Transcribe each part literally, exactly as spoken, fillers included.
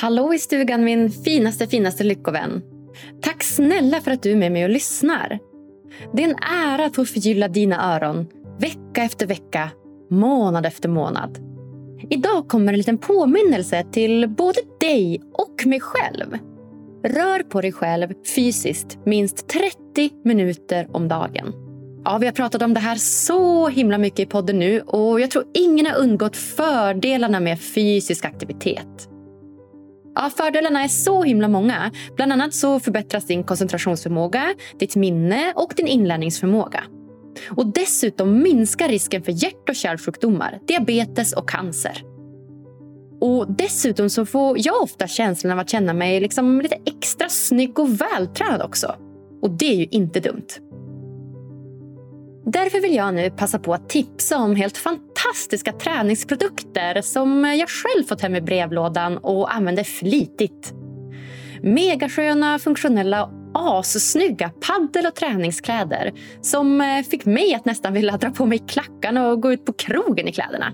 Hallå i stugan min finaste, finaste lyckovän. Tack snälla för att du är med mig och lyssnar. Det är en ära att få förgylla dina öron vecka efter vecka, månad efter månad. Idag kommer en liten påminnelse till både dig och mig själv. Rör på dig själv fysiskt minst trettio minuter om dagen. Ja, vi har pratat om det här så himla mycket i podden nu och jag tror ingen har undgått fördelarna med fysisk aktivitet. Ja, fördelarna är så himla många. Bland annat så förbättras din koncentrationsförmåga, ditt minne och din inlärningsförmåga. Och dessutom minskar risken för hjärt- och kärlsjukdomar, diabetes och cancer. Och dessutom så får jag ofta känslan av att känna mig liksom lite extra snygg och vältränad också. Och det är ju inte dumt. Därför vill jag nu passa på att tipsa om helt fantastiska träningsprodukter som jag själv fått hem i brevlådan och använder flitigt. Megasköna, funktionella, assnygga paddel- och träningskläder som fick mig att nästan vilja dra på mig klackarna och gå ut på krogen i kläderna.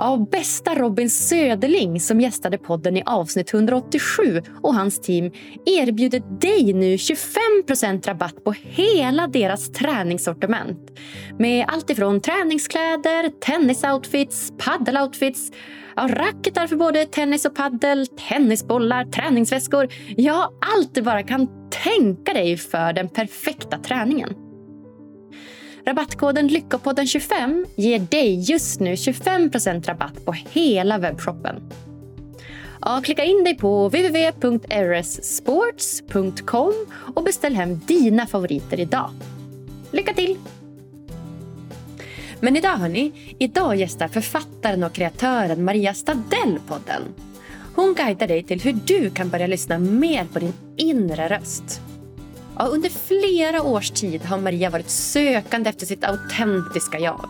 Ja, bästa Robin Söderling som gästade podden i avsnitt hundraåttiosju och hans team erbjuder dig nu tjugofem procent rabatt på hela deras träningssortiment. Med allt ifrån träningskläder, tennisoutfits, paddeloutfits, ja, racketar för både tennis och paddel, tennisbollar, träningsväskor. Ja, allt du bara kan tänka dig för den perfekta träningen. Rabattkoden Lyckopodden tjugofem ger dig just nu tjugofem procent rabatt på hela webbshoppen. Ja, klicka in dig på w w w punkt errs sports punkt com och beställ hem dina favoriter idag. Lycka till! Men idag hörni, idag gästar författaren och kreatören Maria Stadell podden. Hon guidar dig till hur du kan börja lyssna mer på din inre röst. Ja, under flera års tid har Maria varit sökande efter sitt autentiska jag.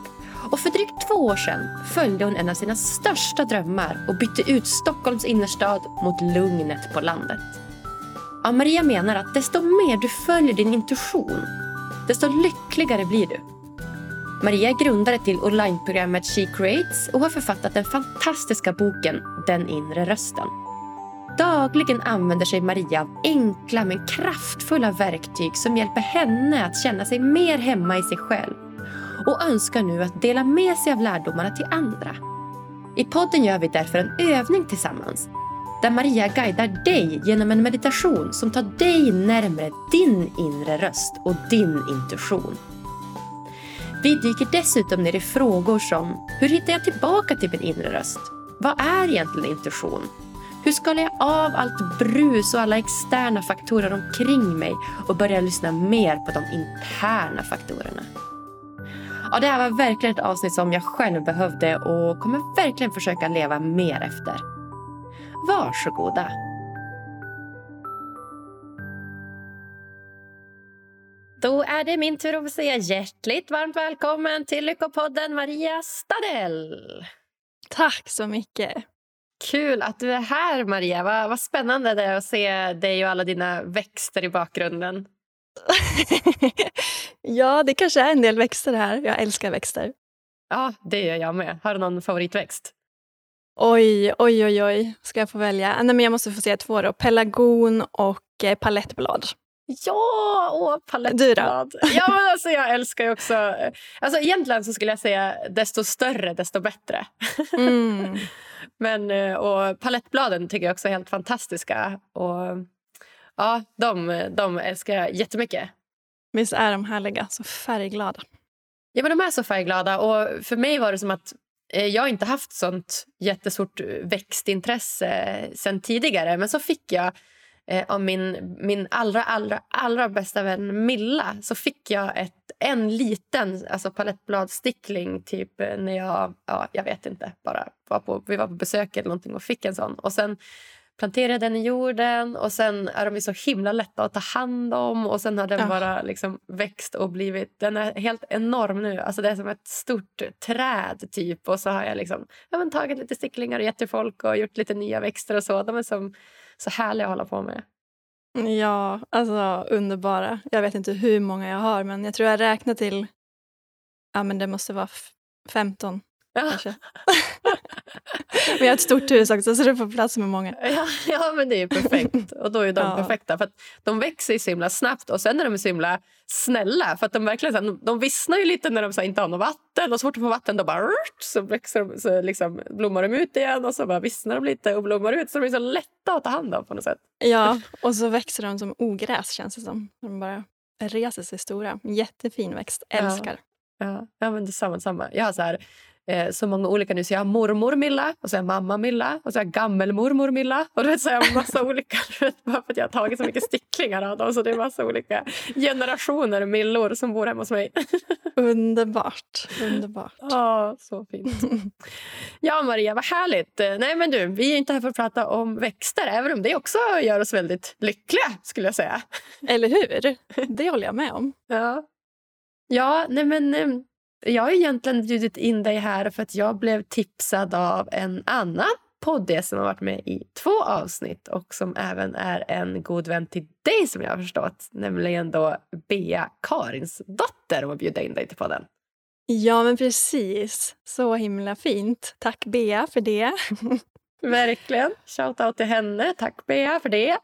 Och för drygt två år sedan följde hon en av sina största drömmar och bytte ut Stockholms innerstad mot lugnet på landet. Ja, Maria menar att desto mer du följer din intuition, desto lyckligare blir du. Maria är grundare till onlineprogrammet She Creates och har författat den fantastiska boken Den inre rösten. Dagligen använder sig Maria av enkla men kraftfulla verktyg som hjälper henne att känna sig mer hemma i sig själv och önskar nu att dela med sig av lärdomarna till andra. I podden gör vi därför en övning tillsammans där Maria guidar dig genom en meditation som tar dig närmare din inre röst och din intuition. Vi dyker dessutom ner i frågor som: hur hittar jag tillbaka till min inre röst? Vad är egentligen intuition? Hur skalar jag av allt brus och alla externa faktorer omkring mig och börjar lyssna mer på de interna faktorerna? Ja, det här var verkligen ett avsnitt som jag själv behövde och kommer verkligen försöka leva mer efter. Varsågoda! Då är det min tur att säga hjärtligt varmt välkommen till Lyckopodden Maria Stadell! Tack så mycket! Kul att du är här, Maria. Vad, vad spännande det är att se dig och alla dina växter i bakgrunden. Ja, det kanske är en del växter här. Jag älskar växter. Ja, det gör jag med. Har du någon favoritväxt? Oj, oj, oj, oj. Ska jag få välja? Nej, men jag måste få säga två då. Pelargon och palettblad. Ja, åh, palettblad. Ja, men alltså jag älskar ju också... Alltså egentligen så skulle jag säga desto större, desto bättre. Mm. Men, och palettbladen tycker jag också är helt fantastiska. Och ja, de, de älskar jag jättemycket. Visst är de härliga, så färgglada. Ja, men de är så färgglada. Och för mig var det som att jag inte haft sånt jättestort växtintresse sen tidigare. Men så fick jag av min, min allra, allra, allra bästa vän Milla, så fick jag ett, en liten alltså palettbladstickling typ när jag, ja, jag vet inte, bara var på, vi var på besök eller någonting och fick en sån. Och sen planterade jag den i jorden och sen är de så himla lätta att ta hand om och sen har den ja. bara liksom växt och blivit, den är helt enorm nu. Alltså det är som ett stort träd typ och så har jag liksom ja, men, tagit lite sticklingar och gett till folk och gjort lite nya växter och så. De är som så härligt att hålla på med. Ja, alltså underbara. Jag vet inte hur många jag har, men jag tror jag räknar till... Ja, men det måste vara f- femton. Ja. Kanske. Vi har ett stort hus också så det får plats med många. Ja, ja men det är ju perfekt. Och då är de ja. perfekta för att de växer ju så himla snabbt. Och sen är de så himla snälla för att de verkligen så här, de vissnar ju lite när de så här, inte har något vatten. Och så fort de får vatten då bara så växer de, så liksom blommar de ut igen. Och så bara vissnar de lite och blommar ut. Så de är så lätta att ta hand om på något sätt. Ja, och så växer de som ogräs känns det som. De bara reser sig stora. Jättefin växt, älskar. Ja, ja. Ja men det är samma, samma. Jag har så här så många olika nu, så jag har mormor Milla och så har jag mamma Milla och så har jag gammelmormor Milla och du vet så har jag massa olika bara för att jag har tagit så mycket sticklingar av dem så det är massa olika generationer Millor som bor hemma hos mig. Underbart, underbart. Ja, så fint. Ja Maria, vad härligt. Nej men du, vi är inte här för att prata om växter även om det också gör oss väldigt lyckliga skulle jag säga. Eller hur? Det håller jag med om. Ja, ja nej men... Jag har egentligen bjudit in dig här för att jag blev tipsad av en annan podd som har varit med i två avsnitt och som även är en god vän till dig som jag har förstått, nämligen då Bea Karins dotter om att bjuda in dig till podden. Ja men precis, så himla fint. Tack Bea för det. Verkligen, shout out till henne. Tack Bea för det.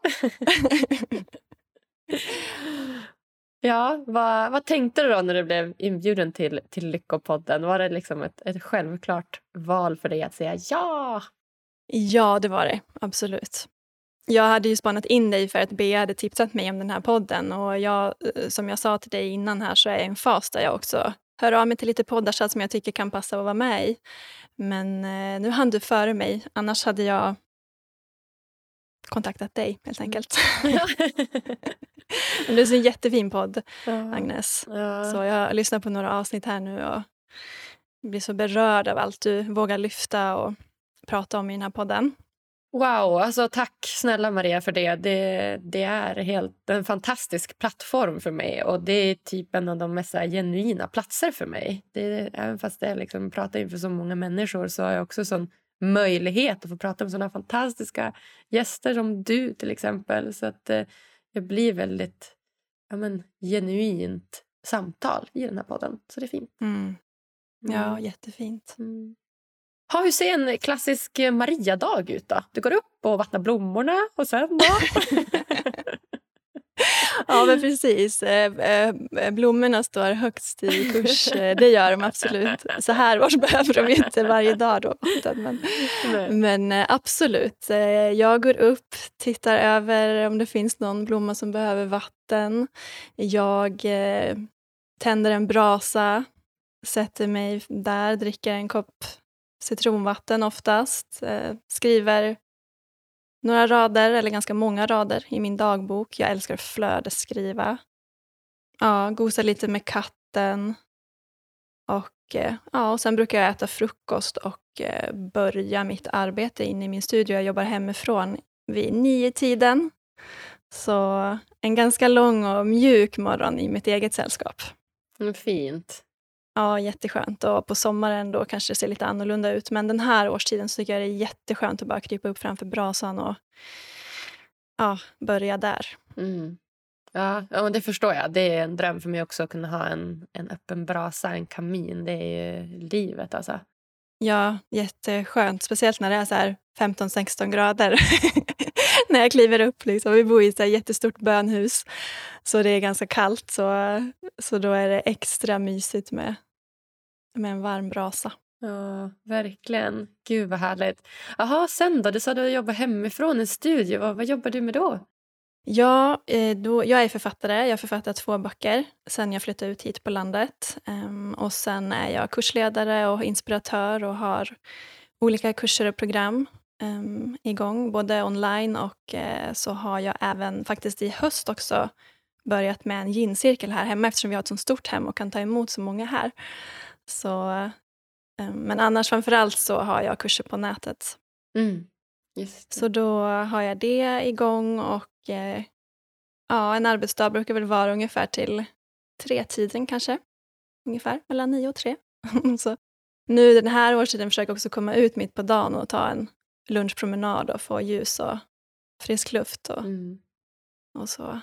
Ja, vad, vad tänkte du då när du blev inbjuden till, till Lyckopodden? Var det liksom ett, ett självklart val för dig att säga ja? Ja, det var det. Absolut. Jag hade ju spannat in dig för att Bea hade tipsat mig om den här podden. Och jag, som jag sa till dig innan här så är jag en fas där jag också hör av mig till lite poddar så som jag tycker kan passa att vara med i. Men eh, nu hann du före mig. Annars hade jag kontaktat dig helt enkelt. Ja. Det är en jättefin podd, Agnes. Ja. Så jag lyssnar på några avsnitt här nu och blir så berörd av allt du vågar lyfta och prata om i den här podden. Wow, alltså tack snälla Maria för det. Det, det är helt en fantastisk plattform för mig och det är typ en av de mest genuina platser för mig. Det, även fast jag liksom pratar inför så många människor så har jag också sån möjlighet att få prata med sådana fantastiska gäster som du till exempel. Så att eh, jag blir väldigt ja, men, genuint samtal i den här podden. Så det är fint. Mm. Ja, mm. Jättefint. Mm. Ha, hur ser en klassisk Maria-dag ut då? Du går upp och vattnar blommorna och sen då? Ja, men precis. Blommorna står högst i kurs. Det gör de absolut. Så här vars behöver de inte varje dag då. Men, men absolut. Jag går upp, tittar över om det finns någon blomma som behöver vatten. Jag tänder en brasa, sätter mig där, dricker en kopp citronvatten oftast. Skriver några rader, eller ganska många rader i min dagbok. Jag älskar att flödesskriva. Ja, gosa lite med katten. Och, ja, och sen brukar jag äta frukost och eh, börja mitt arbete in i min studio. Jag jobbar hemifrån vid nio-tiden. Så en ganska lång och mjuk morgon i mitt eget sällskap. Mm, fint. Ja, jätteskönt. Och på sommaren då kanske det ser lite annorlunda ut. Men den här årstiden så tycker jag det är jätteskönt att bara krypa upp framför brasan och ja, börja där. Mm. Ja, och det förstår jag. Det är en dröm för mig också att kunna ha en, en öppen brasa, en kamin. Det är ju livet alltså. Ja, jätteskönt. Speciellt när det är så här femton sexton grader. När jag kliver upp liksom. Vi bor i ett jättestort bönhus. Så det är ganska kallt. Så, så då är det extra mysigt med, med en varm brasa. Ja, verkligen. Gud vad härligt. Jaha, sen då? Du sa att du jobbar hemifrån en studio. Vad, vad jobbar du med då? Ja, då, jag är författare. Jag har författat två böcker sen jag flyttade ut hit på landet. Um, och sen är jag kursledare och inspiratör och har olika kurser och program um, igång. Både online och uh, så har jag även faktiskt i höst också börjat med en gincirkel här hemma. Eftersom vi har ett så stort hem och kan ta emot så många här. Så, um, men annars framförallt så har jag kurser på nätet. Mm. Just det. Så då har jag det igång och eh, ja, en arbetsdag brukar väl vara ungefär till tre tiden kanske. Ungefär, mellan nio och tre. Så nu den här årstiden försöker jag också komma ut mitt på dagen och ta en lunchpromenad och få ljus och frisk luft och, mm. och så.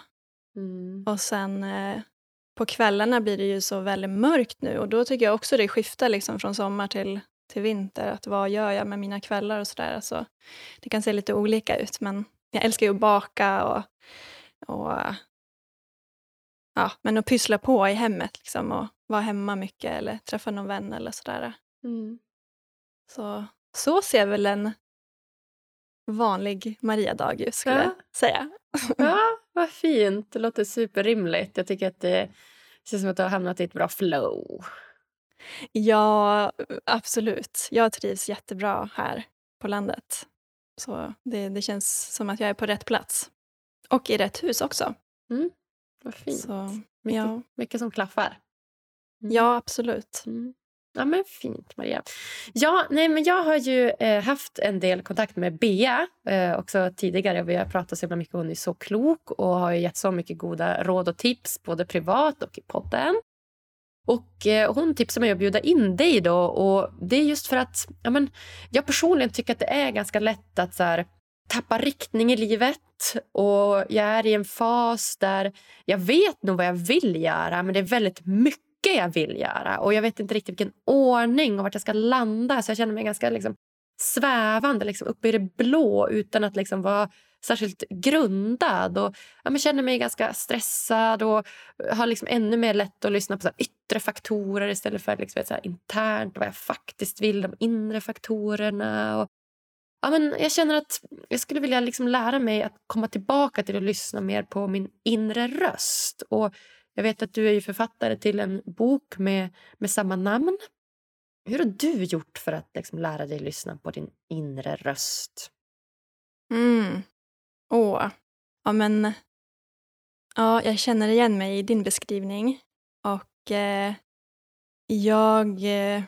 Mm. Och sen eh, på kvällarna blir det ju så väldigt mörkt nu och då tycker jag också det skiftar liksom från sommar till till vinter. Att vad gör jag med mina kvällar och sådär. Alltså, det kan se lite olika ut. Men jag älskar ju att baka och... och ja, men att pyssla på i hemmet liksom, och vara hemma mycket eller träffa någon vän eller sådär. Mm. Så, så ser väl en vanlig Maria-dag ju, skulle ja. jag säga. Ja, vad fint. Det låter superrimligt. Jag tycker att det känns som att du har hamnat i ett bra flow. Ja, absolut. Jag trivs jättebra här på landet. Så det, det känns som att jag är på rätt plats. Och i rätt hus också. Mm. Vad fint. Så, mycket, ja. mycket som klaffar. Mm. Ja, absolut. Mm. Ja, men fint, Maria. Ja, nej, men jag har ju eh, haft en del kontakt med Bea eh, också tidigare. Vi har pratat så mycket, hon är så klok och har ju gett så mycket goda råd och tips både privat och i podden. Och eh, hon tipsar mig att bjuda in dig då, och det är just för att ja, men, jag personligen tycker att det är ganska lätt att så här, tappa riktning i livet, och jag är i en fas där jag vet nog vad jag vill göra, men det är väldigt mycket jag vill göra och jag vet inte riktigt vilken ordning och vart jag ska landa, så jag känner mig ganska liksom, svävande liksom, uppe i det blå utan att liksom, vara särskilt grundad, och ja, jag känner mig ganska stressad och har liksom, ännu mer lätt att lyssna på så här, yttre faktorer istället för liksom, så här, internt vad jag faktiskt vill, de inre faktorerna och ja, men jag känner att jag skulle vilja liksom lära mig att komma tillbaka till att lyssna mer på min inre röst. Och jag vet att du är ju författare till en bok med, med samma namn. Hur har du gjort för att liksom lära dig lyssna på din inre röst? Mm. Åh. Ja, men... Ja, jag känner igen mig i din beskrivning. Och eh, jag... Eh...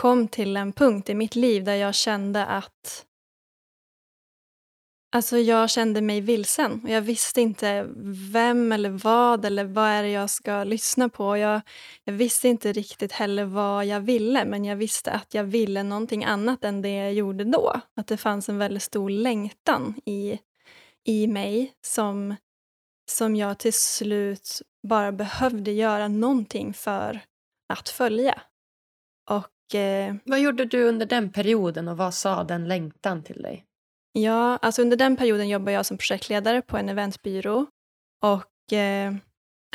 kom till en punkt i mitt liv där jag kände att alltså jag kände mig vilsen, och jag visste inte vem eller vad eller vad är det jag ska lyssna på. Jag, jag visste inte riktigt heller vad jag ville, men jag visste att jag ville någonting annat än det jag gjorde då. Att det fanns en väldigt stor längtan i, i mig som, som jag till slut bara behövde göra någonting för att följa. Och vad gjorde du under den perioden och vad sa den längtan till dig? Ja, alltså under den perioden jobbade jag som projektledare på en eventbyrå och eh,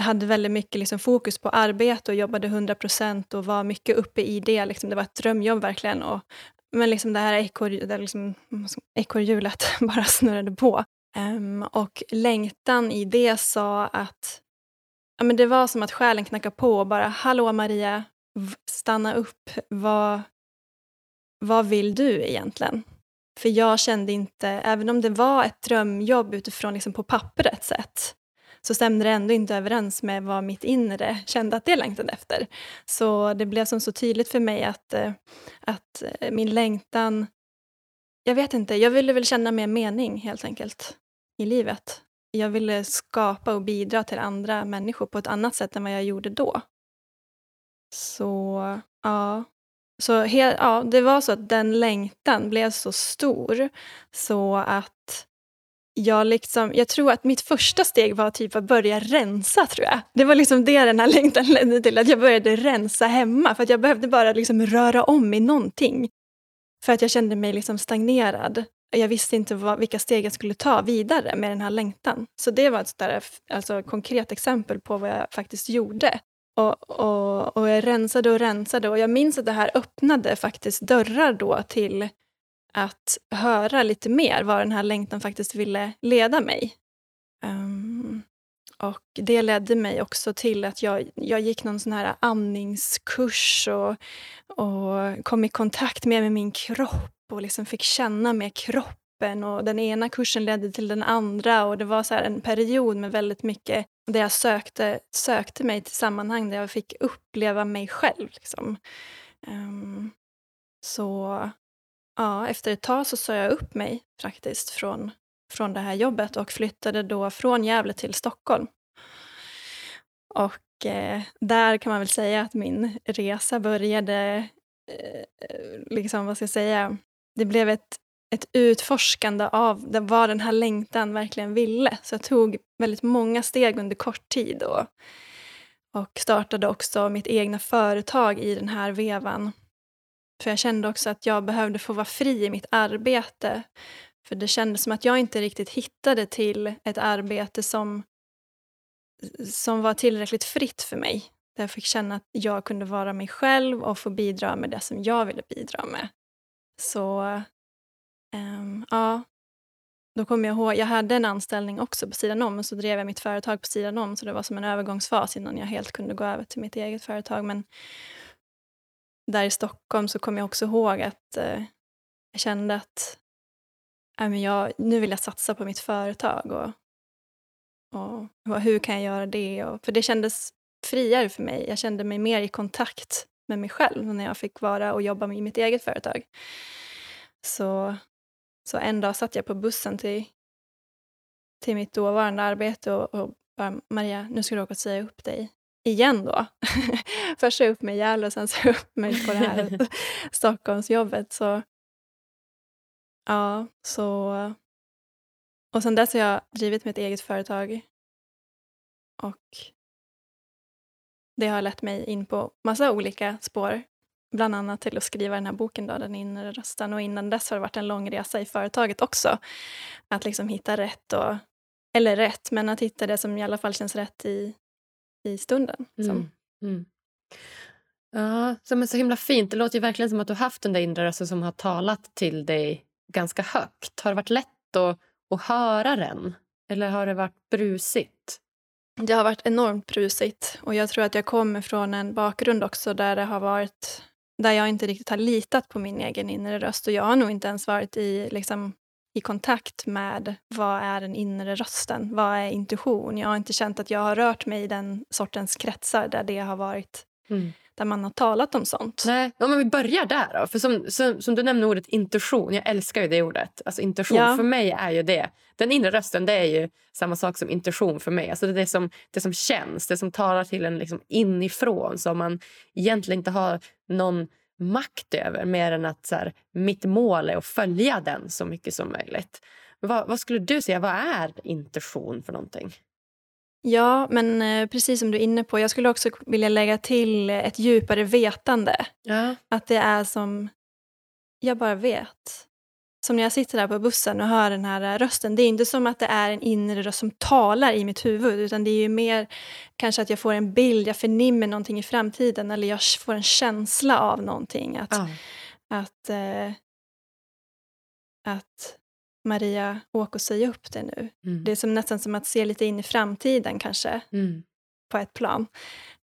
hade väldigt mycket liksom, fokus på arbete och jobbade hundra procent och var mycket uppe i det. Liksom, det var ett drömjobb verkligen. Och, men liksom, det här ekorrhjulet liksom, bara snurrade på. Um, och längtan i det sa att ja, men det var som att själen knackade på och bara hallå Maria, stanna upp, vad, vad vill du egentligen? För jag kände inte, även om det var ett drömjobb utifrån liksom på pappret sett, så stämde det ändå inte överens med vad mitt inre kände att det längtade efter. Så det blev som så tydligt för mig att, att min längtan, jag vet inte, jag ville väl känna mer mening helt enkelt i livet. Jag ville skapa och bidra till andra människor på ett annat sätt än vad jag gjorde då. Så, ja. Så he- ja, det var så att den längtan blev så stor så att jag liksom, jag tror att mitt första steg var typ att börja rensa, tror jag. Det var liksom det den här längtan ledde till, att jag började rensa hemma för att jag behövde bara liksom röra om i någonting. För att jag kände mig liksom stagnerad. Jag visste inte vad, vilka steg jag skulle ta vidare med den här längtan. Så det var ett sådär, alltså, konkret exempel på vad jag faktiskt gjorde. Och, och, och jag rensade och rensade. Och jag minns att det här öppnade faktiskt dörrar då till att höra lite mer vad den här längtan faktiskt ville leda mig. Um, och det ledde mig också till att jag, jag gick någon sån här andningskurs och, och kom i kontakt mer med min kropp och liksom fick känna med kroppen. Och den ena kursen ledde till den andra, och det var så här en period med väldigt mycket där jag sökte, sökte mig till sammanhang där jag fick uppleva mig själv. Liksom. Um, så ja, efter ett tag så sa jag upp mig faktiskt från, från det här jobbet och flyttade då från Gävle till Stockholm. Och eh, där kan man väl säga att min resa började, eh, liksom vad ska jag säga, det blev ett ett utforskande av vad den här längtan verkligen ville. Så jag tog väldigt många steg under kort tid då. Och startade också mitt egna företag i den här vevan. För jag kände också att jag behövde få vara fri i mitt arbete. För det kändes som att jag inte riktigt hittade till ett arbete som, som var tillräckligt fritt för mig. Där jag fick känna att jag kunde vara mig själv och få bidra med det som jag ville bidra med. Så um, ja, då kommer jag ihåg, jag hade en anställning också på sidan om. Och så drev jag mitt företag på sidan om. Så det var som en övergångsfas innan jag helt kunde gå över till mitt eget företag. Men där i Stockholm så kom jag också ihåg att eh, jag kände att äh, men jag, nu vill jag satsa på mitt företag. Och, och, och hur kan jag göra det? Och, för det kändes friare för mig. Jag kände mig mer i kontakt med mig själv när jag fick vara och jobba i mitt eget företag. Så, så en dag satt jag på bussen till, till mitt dåvarande arbete och, och bara, Maria, nu ska du åka och säga upp dig. Igen då. Först upp mig i Gävle och sen så upp mig på det här Stockholmsjobbet. Så ja, så och sen dess har jag drivit mitt eget företag och det har lett mig in på massa olika spår. Bland annat till att skriva den här boken då, Den inre rösten. Och innan dess har det varit en lång resa i företaget också. Att liksom hitta rätt och, eller rätt, men att hitta det som i alla fall känns rätt i i stunden. Mm, som. Mm. Ja, så, men så himla fint. Det låter ju verkligen som att du har haft den där inre rösten som har talat till dig ganska högt. Har det varit lätt att, att höra den? Eller har det varit brusigt? Det har varit enormt brusigt. Och jag tror att jag kommer från en bakgrund också där det har varit, där jag inte riktigt har litat på min egen inre röst. Och jag har nog inte ens varit i, liksom, i kontakt med vad är den inre rösten, vad är intuition. Jag har inte känt att jag har rört mig i den sortens kretsar där det har varit, mm. där man har talat om sånt. Nej, ja, men vi börjar där då. För som, som, som du nämnde ordet intuition, jag älskar ju det ordet. Alltså intuition, ja. För mig är ju det. Den inre rösten, det är ju samma sak som intuition för mig. Alltså det, är det, som, det som känns, det som talar till en liksom inifrån, som man egentligen inte har någon makt över, mer än att så här, mitt mål är att följa den så mycket som möjligt. Vad, vad skulle du säga, vad är intuition för någonting? Ja, men eh, precis som du är inne på, jag skulle också vilja lägga till ett djupare vetande. Ja. Att det är som, jag bara vet. Som när jag sitter där på bussen och hör den här rösten. Det är inte som att det är en inre röst som talar i mitt huvud. Utan det är ju mer kanske att jag får en bild. Jag förnimmer någonting i framtiden. Eller jag får en känsla av någonting. Att, mm. att, eh, att Maria, åk och säg upp det nu. Mm. Det är som, nästan som att se lite in i framtiden kanske. Mm. På ett plan.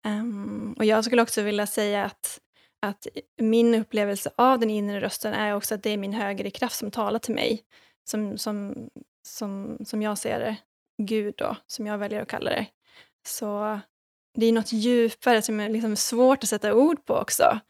Um, och jag skulle också vilja säga att. Att min upplevelse av den inre rösten är också att det är min högre kraft som talar till mig. Som, som, som, som jag ser det. Gud då, som jag väljer att kalla det. Så det är något djupare som är liksom svårt att sätta ord på också.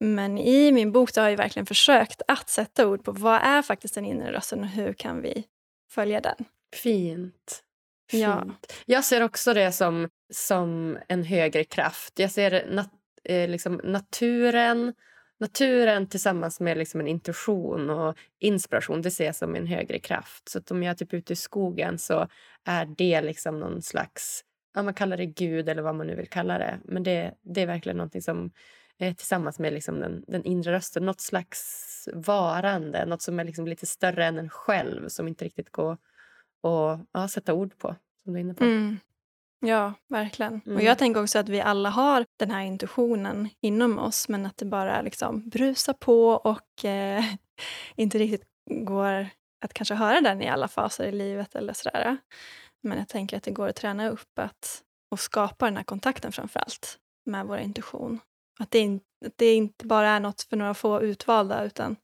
Men i min bok har jag verkligen försökt att sätta ord på vad är faktiskt den inre rösten och hur kan vi följa den. Fint. Fint. Ja. Jag ser också det som, som en högre kraft. Jag ser nat- Liksom naturen, naturen tillsammans med liksom en intuition och inspiration, det ses som en högre kraft. Så att om jag är typ ute i skogen så är det liksom någon slags, ja, man kallar det Gud eller vad man nu vill kalla det. Men det, det är verkligen någonting som eh, tillsammans med liksom den, den inre rösten, något slags varande, något som är liksom lite större än en själv som inte riktigt går att ja, sätta ord på, som du är inne på. Mm. Ja, verkligen. Mm. Och jag tänker också att vi alla har den här intuitionen inom oss. Men att det bara liksom brusar på och eh, inte riktigt går att kanske höra den i alla faser i livet eller sådär. Men jag tänker att det går att träna upp att, och skapa den här kontakten framförallt med vår intuition. Att det, in, att det inte bara är något för några få utvalda utan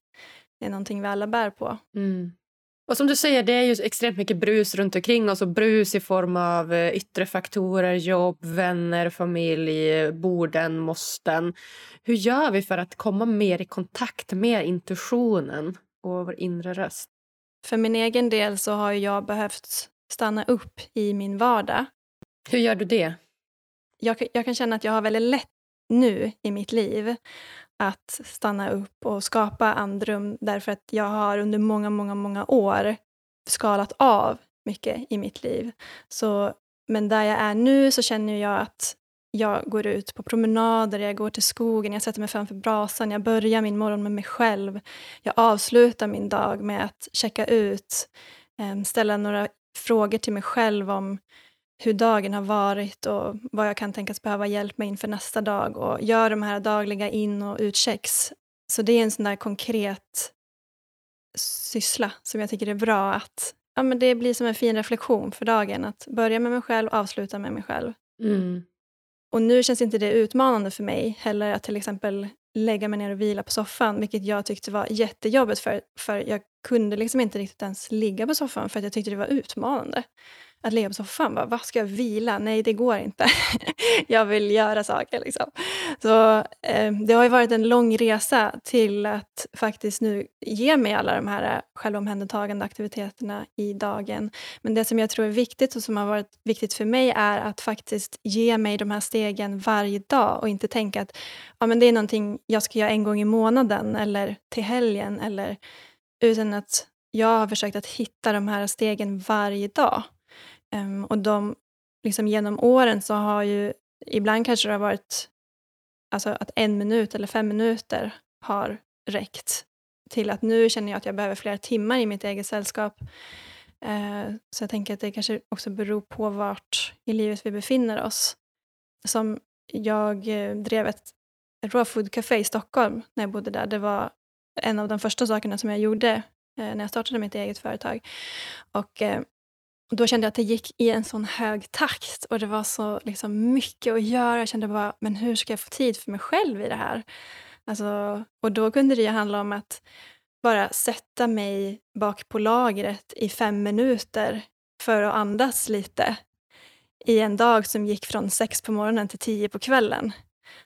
det är någonting vi alla bär på. Mm. Och som du säger, det är ju extremt mycket brus runt omkring oss och brus i form av yttre faktorer, jobb, vänner, familj, borden, måsten. Hur gör vi för att komma mer i kontakt med intuitionen och vår inre röst? För min egen del så har jag behövt stanna upp i min vardag. Hur gör du det? Jag, jag kan känna att jag har väldigt lätt nu i mitt liv att stanna upp och skapa andrum därför att jag har under många, många, många år skalat av mycket i mitt liv. Så, men där jag är nu så känner jag att jag går ut på promenader, jag går till skogen, jag sätter mig framför brasan, jag börjar min morgon med mig själv. Jag avslutar min dag med att checka ut, ställa några frågor till mig själv om hur dagen har varit och vad jag kan tänkas behöva hjälp med inför nästa dag. Och gör de här dagliga in- och utchecks. Så det är en sån där konkret syssla som jag tycker är bra att... Ja, men det blir som en fin reflektion för dagen. Att börja med mig själv och avsluta med mig själv. Mm. Och nu känns inte det utmanande för mig heller att till exempel lägga mig ner och vila på soffan. Vilket jag tyckte var jättejobbigt för. För jag kunde liksom inte riktigt ens ligga på soffan för att jag tyckte det var utmanande. Att ligga på soffan. Bara, vad ska jag vila? Nej, det går inte. Jag vill göra saker liksom. Så eh, det har ju varit en lång resa till att faktiskt nu ge mig alla de här självomhändertagande aktiviteterna i dagen. Men det som jag tror är viktigt och som har varit viktigt för mig är att faktiskt ge mig de här stegen varje dag. Och inte tänka att ja, men det är någonting jag ska göra en gång i månaden eller till helgen. Eller, utan att jag har försökt att hitta de här stegen varje dag. Um, och de, liksom genom åren så har ju, ibland kanske det har varit alltså att en minut eller fem minuter har räckt till att nu känner jag att jag behöver flera timmar i mitt eget sällskap. Uh, så jag tänker att det kanske också beror på vart i livet vi befinner oss. Som jag eh, drev ett raw food café i Stockholm när jag bodde där. Det var en av de första sakerna som jag gjorde eh, när jag startade mitt eget företag. Och... Eh, Och då kände jag att det gick i en sån hög takt. Och det var så liksom mycket att göra. Jag kände bara, men hur ska jag få tid för mig själv i det här? Alltså, och då kunde det ju handla om att bara sätta mig bak på lagret i fem minuter. För att andas lite. I en dag som gick från sex på morgonen till tio på kvällen.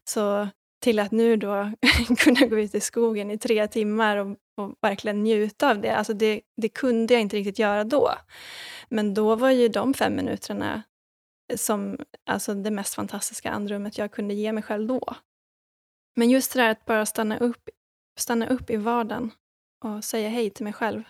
Så till att nu då kunna gå ut i skogen i tre timmar och, och verkligen njuta av det. Alltså det, det kunde jag inte riktigt göra då. Men då var ju de fem minuterna som alltså det mest fantastiska andrummet jag kunde ge mig själv då. Men just det där att bara stanna upp, stanna upp i vardagen och säga hej till mig själv.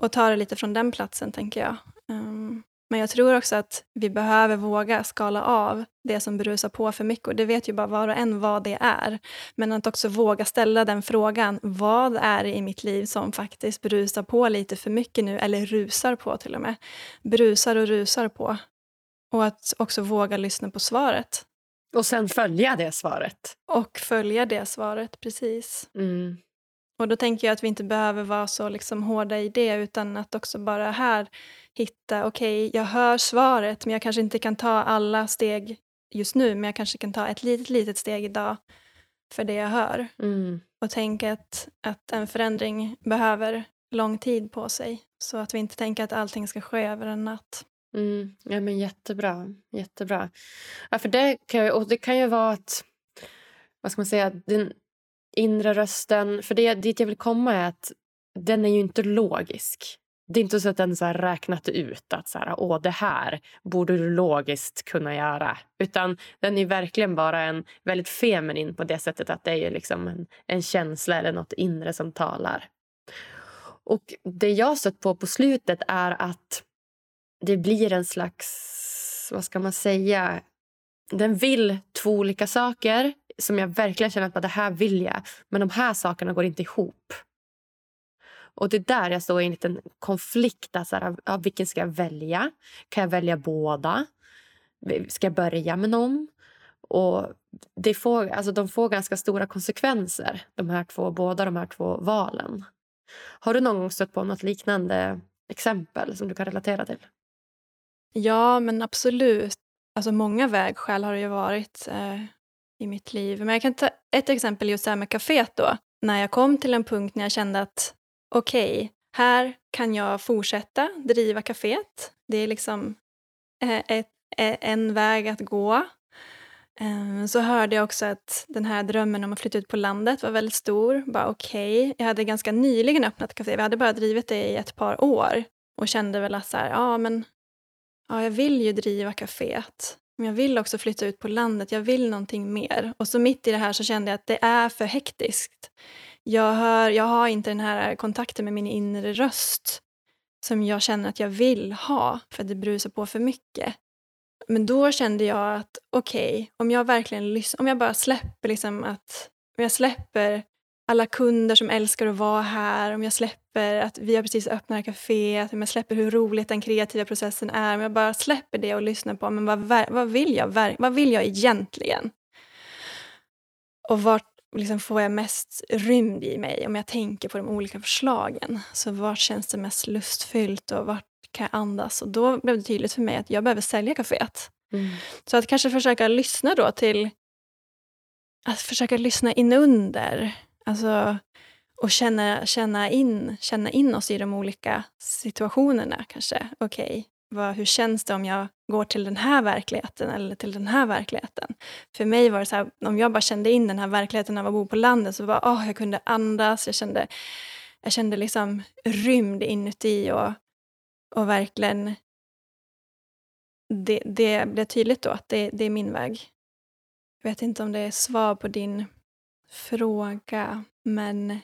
Och ta det lite från den platsen, tänker jag. Um, men jag tror också att vi behöver våga skala av det som berusar på för mycket. Och det vet ju bara var och en vad det är. Men att också våga ställa den frågan. Vad är det i mitt liv som faktiskt berusar på lite för mycket nu? Eller rusar på till och med. Brusar och rusar på. Och att också våga lyssna på svaret. Och sen följa det svaret. Och följa det svaret, precis. Mm. Och då tänker jag att vi inte behöver vara så liksom hårda i det. Utan att också bara här hitta. Okej, okay, jag hör svaret. Men jag kanske inte kan ta alla steg just nu, men jag kanske kan ta ett litet, litet steg idag för det jag hör. Mm. Och tänka att, att en förändring behöver lång tid på sig. Så att vi inte tänker att allting ska ske över en natt. Mm. Ja, men jättebra, jättebra. Ja, för det kan ju, och det kan ju vara att, vad ska man säga, den inre rösten, för det dit jag vill komma är att den är ju inte logisk. Det är inte så att den så här räknat ut att så här, åh, det här borde du logiskt kunna göra. Utan den är verkligen bara en väldigt feminin på det sättet att det är ju liksom en, en känsla eller något inre som talar. Och det jag sett på på slutet är att det blir en slags, vad ska man säga, den vill två olika saker som jag verkligen känner att det här vill jag. Men de här sakerna går inte ihop. Och det är där jag står i en liten konflikt. Alltså, av vilken ska jag välja? Kan jag välja båda? Ska jag börja med någon? Och det får, alltså, de får ganska stora konsekvenser. De här två, båda de här två valen. Har du någon gång stött på något liknande exempel som du kan relatera till? Ja, men absolut. Alltså många vägskäl har det ju varit eh, i mitt liv. Men jag kan ta ett exempel just här med kaféet då. När jag kom till en punkt när jag kände att okej, okay, här kan jag fortsätta driva kaféet. Det är liksom ett, en väg att gå. Så hörde jag också att den här drömmen om att flytta ut på landet var väldigt stor. Bara okej, okay. Jag hade ganska nyligen öppnat kafé. Vi hade bara drivit det i ett par år. Och kände väl att så här, ja men ja, jag vill ju driva kaféet. Men jag vill också flytta ut på landet. Jag vill någonting mer. Och så mitt i det här så kände jag att det är för hektiskt. Jag, hör, jag har inte den här kontakten med min inre röst som jag känner att jag vill ha för att det brusar på för mycket. Men då kände jag att okej, okay, om jag verkligen lyssnar, om jag bara släpper liksom att, om jag släpper alla kunder som älskar att vara här, om jag släpper att vi har precis öppnat det här kaféet, om jag släpper hur roligt den kreativa processen är, om jag bara släpper det och lyssnar på, men vad, vad, vill, jag, vad vill jag egentligen? Och vart liksom får jag mest rymd i mig om jag tänker på de olika förslagen? Så vart känns det mest lustfyllt och vart kan jag andas? Och då blev det tydligt för mig att jag behöver sälja kaféet. Mm. Så att kanske försöka lyssna då till, att försöka lyssna inunder. Alltså, och känna, känna, in, känna in oss i de olika situationerna kanske. Okej, okay, hur känns det om jag går till den här verkligheten eller till den här verkligheten? För mig var det så här, om jag bara kände in den här verkligheten när jag bor på landet så var oh, jag kunde andas, jag kände, jag kände liksom rymd inuti och, och verkligen det, det blev tydligt då att det, det är min väg. Jag vet inte om det är svar på din fråga, men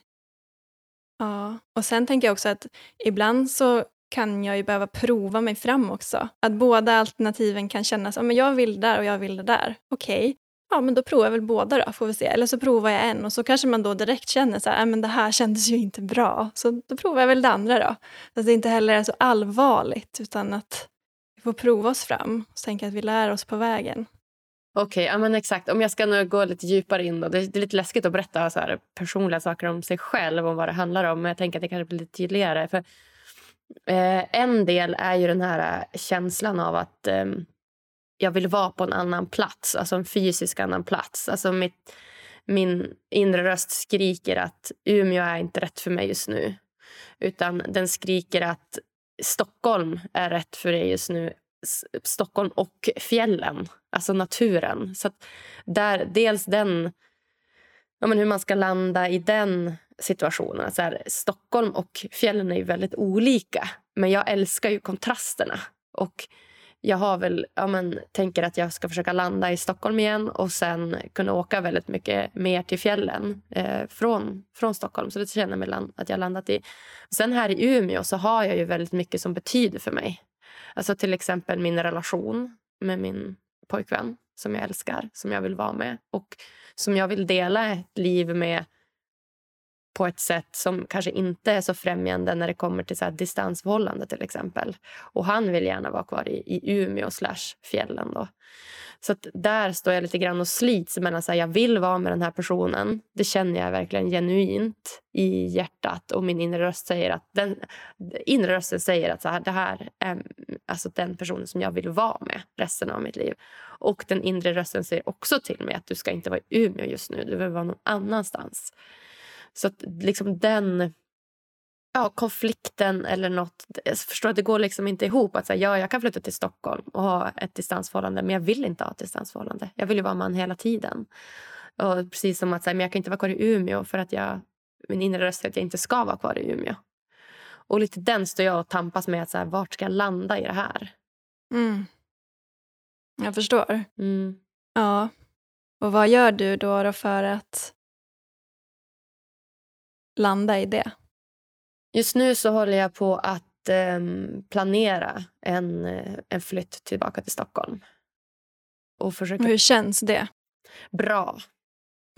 ja. Och sen tänker jag också att ibland så kan jag ju behöva prova mig fram också. Att båda alternativen kan kännas, ja men jag vill där och jag vill det där. Okej, okay. Ja men då provar jag väl båda då, får vi se. Eller så provar jag en och så kanske man då direkt känner så här, ja men det här kändes ju inte bra. Så då provar jag väl det andra då. Att det inte heller är så allvarligt utan att vi får prova oss fram och tänka att vi lär oss på vägen. Okej, ja men exakt. Om jag ska nu gå lite djupare in då. Det är lite läskigt att berätta så här personliga saker om sig själv och vad det handlar om. Men jag tänker att det kanske blir lite tydligare. För eh, en del är ju den här känslan av att eh, jag vill vara på en annan plats. Alltså en fysisk annan plats. Alltså mitt, min inre röst skriker att Umeå är inte rätt för mig just nu. Utan den skriker att Stockholm är rätt för dig just nu. Stockholm och fjällen, alltså naturen. Så att där dels den, ja men hur man ska landa i den situationen. Så här, Stockholm och fjällen är ju väldigt olika, men jag älskar ju kontrasterna. Och jag har väl, ja men tänker att jag ska försöka landa i Stockholm igen och sen kunna åka väldigt mycket mer till fjällen eh, från, från Stockholm. Så det känner mig land, att jag landat i. Sen här i Umeå så har jag ju väldigt mycket som betyder för mig. Alltså till exempel min relation med min pojkvän som jag älskar, som jag vill vara med och som jag vill dela ett liv med på ett sätt som kanske inte är så främjande när det kommer till så här distansförhållande till exempel. Och han vill gärna vara kvar i, i Umeå slash fjällen då. Så att där står jag lite grann och slits mellan så här, jag vill vara med den här personen. Det känner jag verkligen genuint i hjärtat. Och min inre röst säger att den, inre rösten säger att så här, det här är alltså den personen som jag vill vara med resten av mitt liv. Och den inre rösten säger också till mig att du ska inte vara i Umeå just nu. Du vill vara någon annanstans. Så att liksom den ja, konflikten eller något, jag förstår att det går liksom inte ihop att säga ja, jag kan flytta till Stockholm och ha ett distansförhållande, men jag vill inte ha ett distansförhållande. Jag vill ju vara man hela tiden. Och precis som att säga, men jag kan inte vara kvar i Umeå för att jag, min inre röst är att jag inte ska vara kvar i Umeå. Och lite den står jag och tampas med att så här, vart ska jag landa i det här? Mm. Jag förstår. Mm. Ja. Och vad gör du då, då för att landa i det? Just nu så håller jag på att eh, planera en, en flytt tillbaka till Stockholm. Och försöka... Hur känns det? Bra.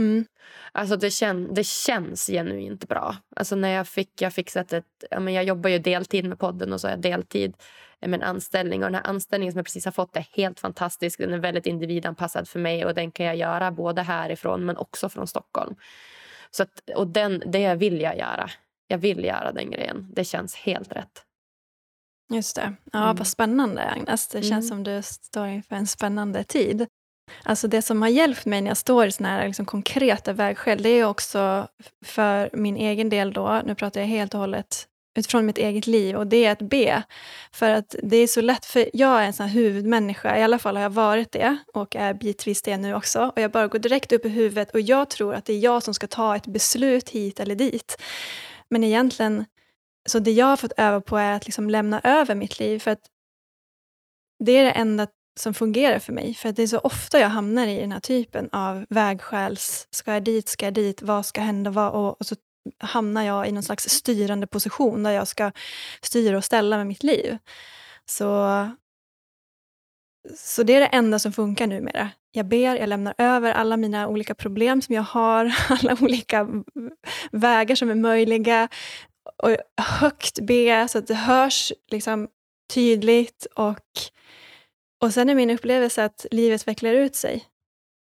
Mm. Alltså det, kän- det känns genuint bra. Alltså när jag fick, jag fixat ett... Jag, men jag jobbar ju deltid med podden och så har jag deltid med en anställning. Och den här anställningen som jag precis har fått är helt fantastisk. Den är väldigt individanpassad för mig och den kan jag göra både härifrån men också från Stockholm. Så att, och den, det vill jag göra. Jag vill göra den grejen. Det känns helt rätt. Just det. Ja, mm. Vad spännande, Agnes. Det känns mm. som du står inför en spännande tid. Alltså det som har hjälpt mig när jag står i såna här liksom konkreta vägskäl, det är också för min egen del då, nu pratar jag helt och hållet utifrån mitt eget liv, och det är att be. För att det är så lätt, för jag är en sån här huvudmänniska, i alla fall har jag varit det och är bitvis det nu också. Och jag bara går direkt upp i huvudet och jag tror att det är jag som ska ta ett beslut hit eller dit. Men egentligen, så det jag har fått öva på är att liksom lämna över mitt liv, för att det är det enda som fungerar för mig. För att det är så ofta jag hamnar i den här typen av vägskäls, ska jag dit, ska jag dit, vad ska hända, vad, och, och så hamnar jag i någon slags styrande position där jag ska styra och ställa med mitt liv. Så Så det är det enda som funkar numera. Jag ber, jag lämnar över alla mina olika problem som jag har. Alla olika vägar som är möjliga. Och högt be så att det hörs liksom tydligt. Och, och sen är min upplevelse att livet vecklar ut sig.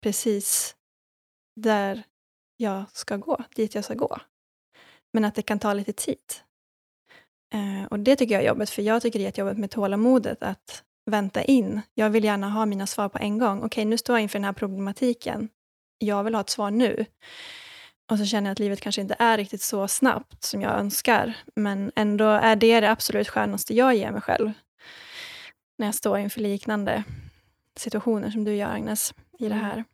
Precis där jag ska gå. Dit jag ska gå. Men att det kan ta lite tid. Eh, och det tycker jag är jobbigt. För jag tycker det är ett jobbigt med tålamodet att vänta in. Jag vill gärna ha mina svar på en gång. Okej, nu står jag inför den här problematiken. Jag vill ha ett svar nu. Och så känner jag att livet kanske inte är riktigt så snabbt som jag önskar. Men ändå är det det absolut skönaste jag ger mig själv. När jag står inför liknande situationer som du gör, Agnes, i det här.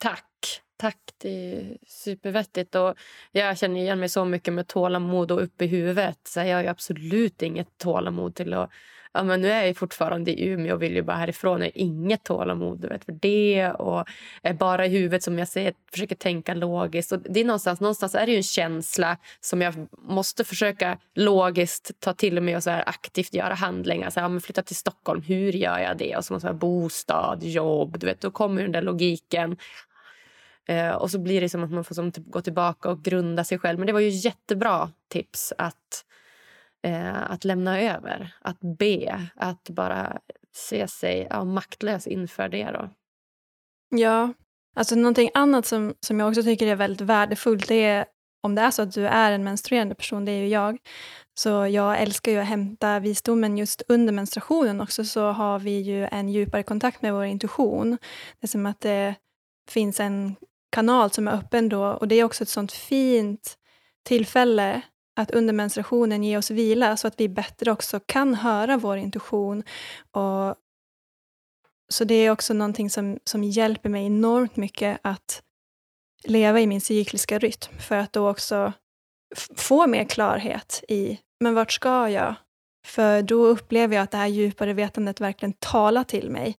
Tack, tack. Det är supervettigt. Och jag känner igen mig så mycket med tålamod och upp i huvudet. Så jag har ju absolut inget tålamod till att... Ja, men nu är jag ju fortfarande i Umeå och vill ju bara härifrån. Jag har inget tålamod, du vet, för det. Och bara i huvudet, som jag säger, försöker tänka logiskt. Och det är någonstans, någonstans är det ju en känsla som jag måste försöka logiskt ta till mig och så här aktivt göra handlingar. Så här, ja, men flytta till Stockholm, hur gör jag det? Och så måste jag ha bostad, jobb, du vet. Då kommer den där logiken. Eh, och så blir det som att man får som, typ, gå tillbaka och grunda sig själv. Men det var ju jättebra tips att... Att lämna över, att be, att bara se sig ja, maktlös inför det då. Ja, alltså någonting annat som, som jag också tycker är väldigt värdefullt, det är om det är så att du är en menstruerande person, det är ju jag. Så jag älskar ju att hämta visdomen just under menstruationen också, så har vi ju en djupare kontakt med vår intuition. Det är som att det finns en kanal som är öppen då, och det är också ett sånt fint tillfälle att under menstruationen ge oss vila så att vi bättre också kan höra vår intuition. Och så det är också någonting som, som hjälper mig enormt mycket att leva i min cykliska rytm. För att då också f- få mer klarhet i, men vart ska jag? För då upplever jag att det här djupare vetandet verkligen talar till mig.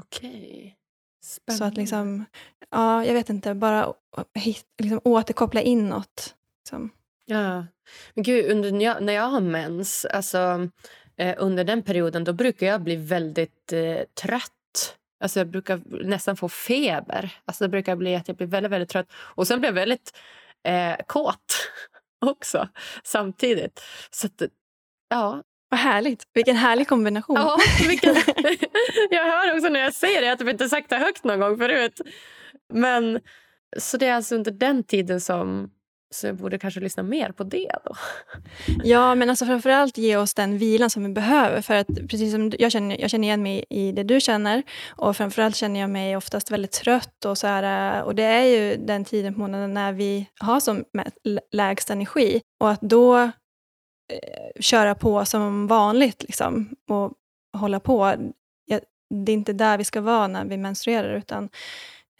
Okej. Spännande. Så att liksom, ja, jag vet inte, bara hit, liksom återkoppla inåt liksom. Ja, men gud, under, när, jag, när jag har mens, alltså eh, under den perioden, då brukar jag bli väldigt eh, trött. Alltså jag brukar nästan få feber. Alltså det brukar bli att jag blir väldigt, väldigt trött. Och sen blir jag väldigt eh, kåt också, samtidigt. Så att, ja. Vad härligt, vilken härlig kombination. Ja, vilken... jag hör också när jag säger det, att jag inte sagt det högt någon gång förut. Men, så det är alltså under den tiden som... Så jag borde kanske lyssna mer på det då. Ja, men alltså framförallt ge oss den vilan som vi behöver. För att precis som jag känner, jag känner igen mig i det du känner. Och framförallt känner jag mig oftast väldigt trött. Och, så här, och det är ju den tiden på månaden när vi har som lägst energi. Och att då eh, köra på som vanligt liksom, och hålla på. Jag, det är inte där vi ska vara när vi menstruerar. Utan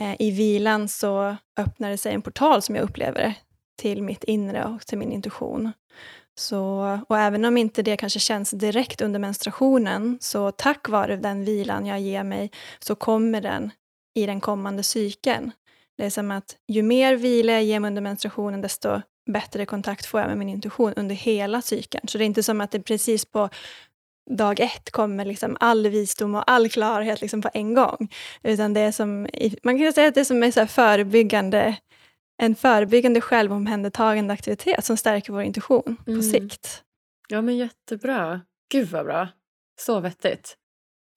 eh, i vilan så öppnar det sig en portal, som jag upplever det, till mitt inre och till min intuition. Så, och även om inte det kanske känns direkt under menstruationen, så tack vare den vilan jag ger mig så kommer den i den kommande cykeln. Det är som att ju mer vila jag ger mig under menstruationen, desto bättre kontakt får jag med min intuition under hela cykeln. Så det är inte som att det precis på dag ett kommer liksom all visdom och all klarhet liksom på en gång. Utan det är som, man kan säga att det är som är så här förebyggande En förebyggande självomhändertagande aktivitet som stärker vår intuition mm. på sikt. Ja, men jättebra. Gud vad bra. Så vettigt.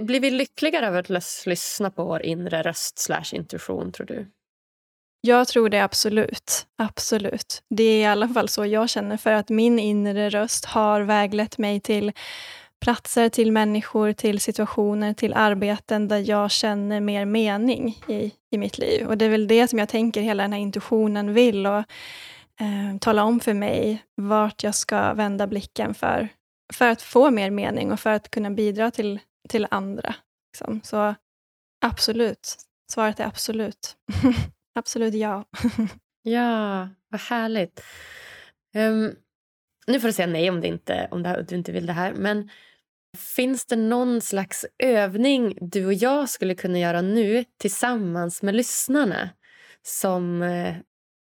Blir vi lyckligare över att lyssna på vår inre röst slash intuition, tror du? Jag tror det absolut. Absolut. Det är i alla fall så jag känner, för att min inre röst har väglett mig till platser, till människor, till situationer, till arbeten där jag känner mer mening i, i mitt liv. Och det är väl det som jag tänker hela den här intuitionen vill, och eh, tala om för mig vart jag ska vända blicken för, för att få mer mening och för att kunna bidra till, till andra. Liksom. Så absolut, svaret är absolut. Absolut ja. Ja, vad härligt. Um, nu får du säga nej om, det inte, om, det här, om du inte vill det här, men... Finns det någon slags övning du och jag skulle kunna göra nu tillsammans med lyssnarna, som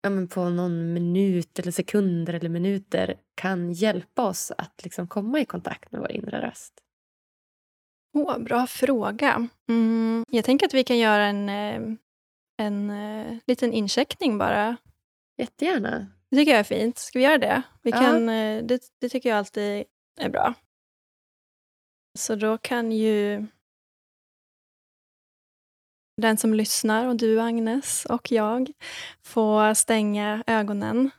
ja, men på någon minut eller sekunder eller minuter kan hjälpa oss att liksom komma i kontakt med vår inre röst? Åh, oh, bra fråga. Mm, jag tänker att vi kan göra en, en, en liten incheckning bara. Jättegärna. Det tycker jag är fint. Ska vi göra det? Vi ja. kan, det, det tycker jag alltid är bra. Så då kan ju den som lyssnar, och du Agnes och jag, få stänga ögonen.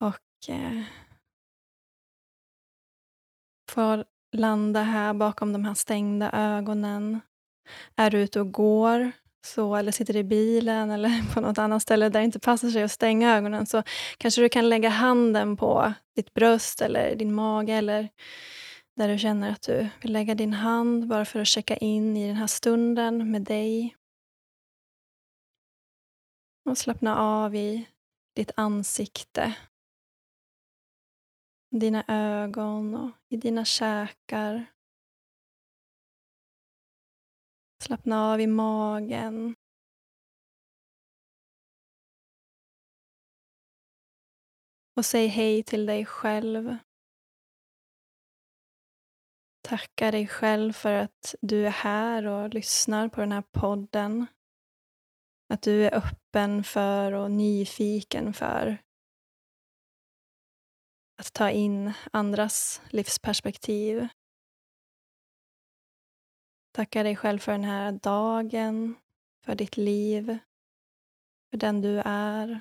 Och eh, få landa här bakom de här stängda ögonen. Är du ute och går så, eller sitter i bilen eller på något annat ställe där det inte passar sig att stänga ögonen, så kanske du kan lägga handen på ditt bröst eller din mage, eller där du känner att du vill lägga din hand, bara för att checka in i den här stunden med dig. Och slappna av i ditt ansikte, dina ögon och i dina käkar. Slappna av i magen. Och säg hej till dig själv. Tacka dig själv för att du är här och lyssnar på den här podden. Att du är öppen för och nyfiken för att ta in andras livsperspektiv. Tacka dig själv för den här dagen, för ditt liv, för den du är.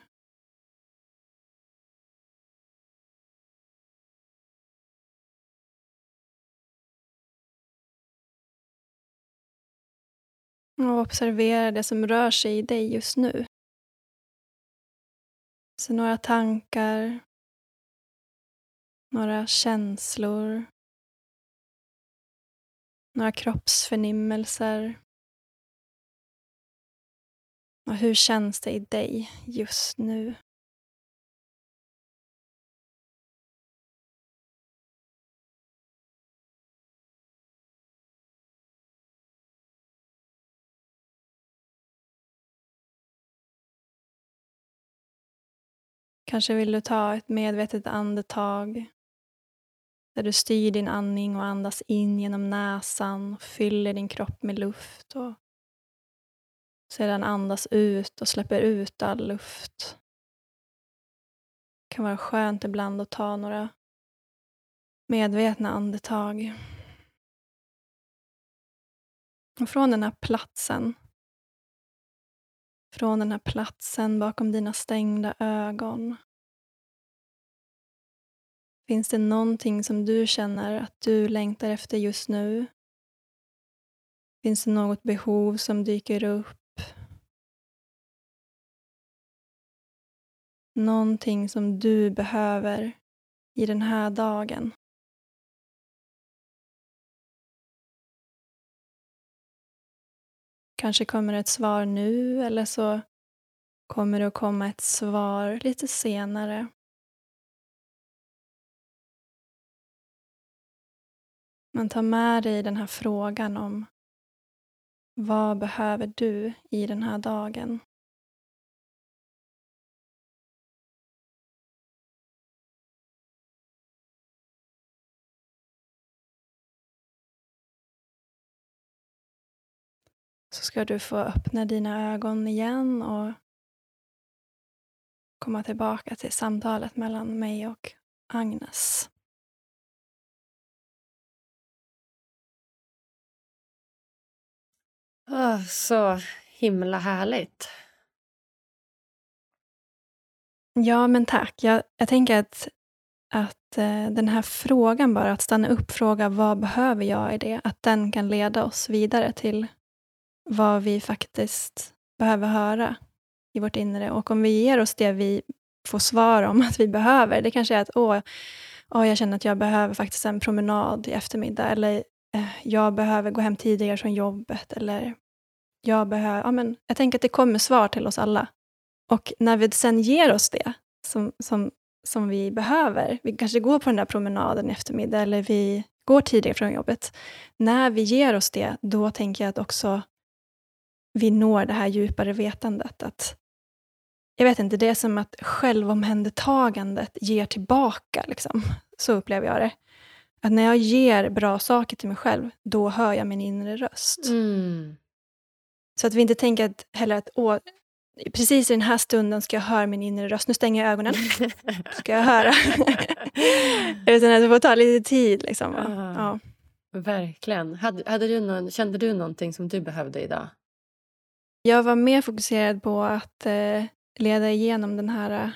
Och observera det som rör sig i dig just nu. Så några tankar, några känslor, några kroppsförnimmelser. Och hur känns det i dig just nu? Kanske vill du ta ett medvetet andetag, där du styr din andning och andas in genom näsan och fyller din kropp med luft, och sedan andas ut och släpper ut all luft. Det kan vara skönt ibland att ta några medvetna andetag. Och från den här platsen, från den här platsen bakom dina stängda ögon, finns det någonting som du känner att du längtar efter just nu? Finns det något behov som dyker upp? Någonting som du behöver i den här dagen? Kanske kommer ett svar nu, eller så kommer det att komma ett svar lite senare. Men ta med dig den här frågan om: vad behöver du i den här dagen? Så ska du få öppna dina ögon igen och komma tillbaka till samtalet mellan mig och Agnes. Oh, så himla härligt. Ja, men tack. Jag, jag tänker att, att eh, den här frågan, bara att stanna upp, fråga vad behöver jag i det, att den kan leda oss vidare till vad vi faktiskt behöver höra i vårt inre. Och om vi ger oss det vi får svar om att vi behöver, det kanske är att åh, åh, jag känner att jag behöver faktiskt en promenad i eftermiddag, eller jag behöver gå hem tidigare från jobbet, eller jag behöver, ja, men jag tänker att det kommer svar till oss alla. Och när vi sen ger oss det som, som, som vi behöver, vi kanske går på den där promenaden i eftermiddag, eller vi går tidigare från jobbet. När vi ger oss det, då tänker jag att också vi når det här djupare vetandet. Att, jag vet inte, det är som att självomhändertagandet ger tillbaka, liksom. Så upplever jag det. Att när jag ger bra saker till mig själv, då hör jag min inre röst. Mm. Så att vi inte tänker att, heller att å, precis i den här stunden ska jag höra min inre röst. Nu stänger jag ögonen. Ska jag höra. Utan att det får ta lite tid. Liksom. Ja. Verkligen. Hade, hade du någon, kände du någonting som du behövde idag? Jag var mer fokuserad på att eh, leda igenom den här,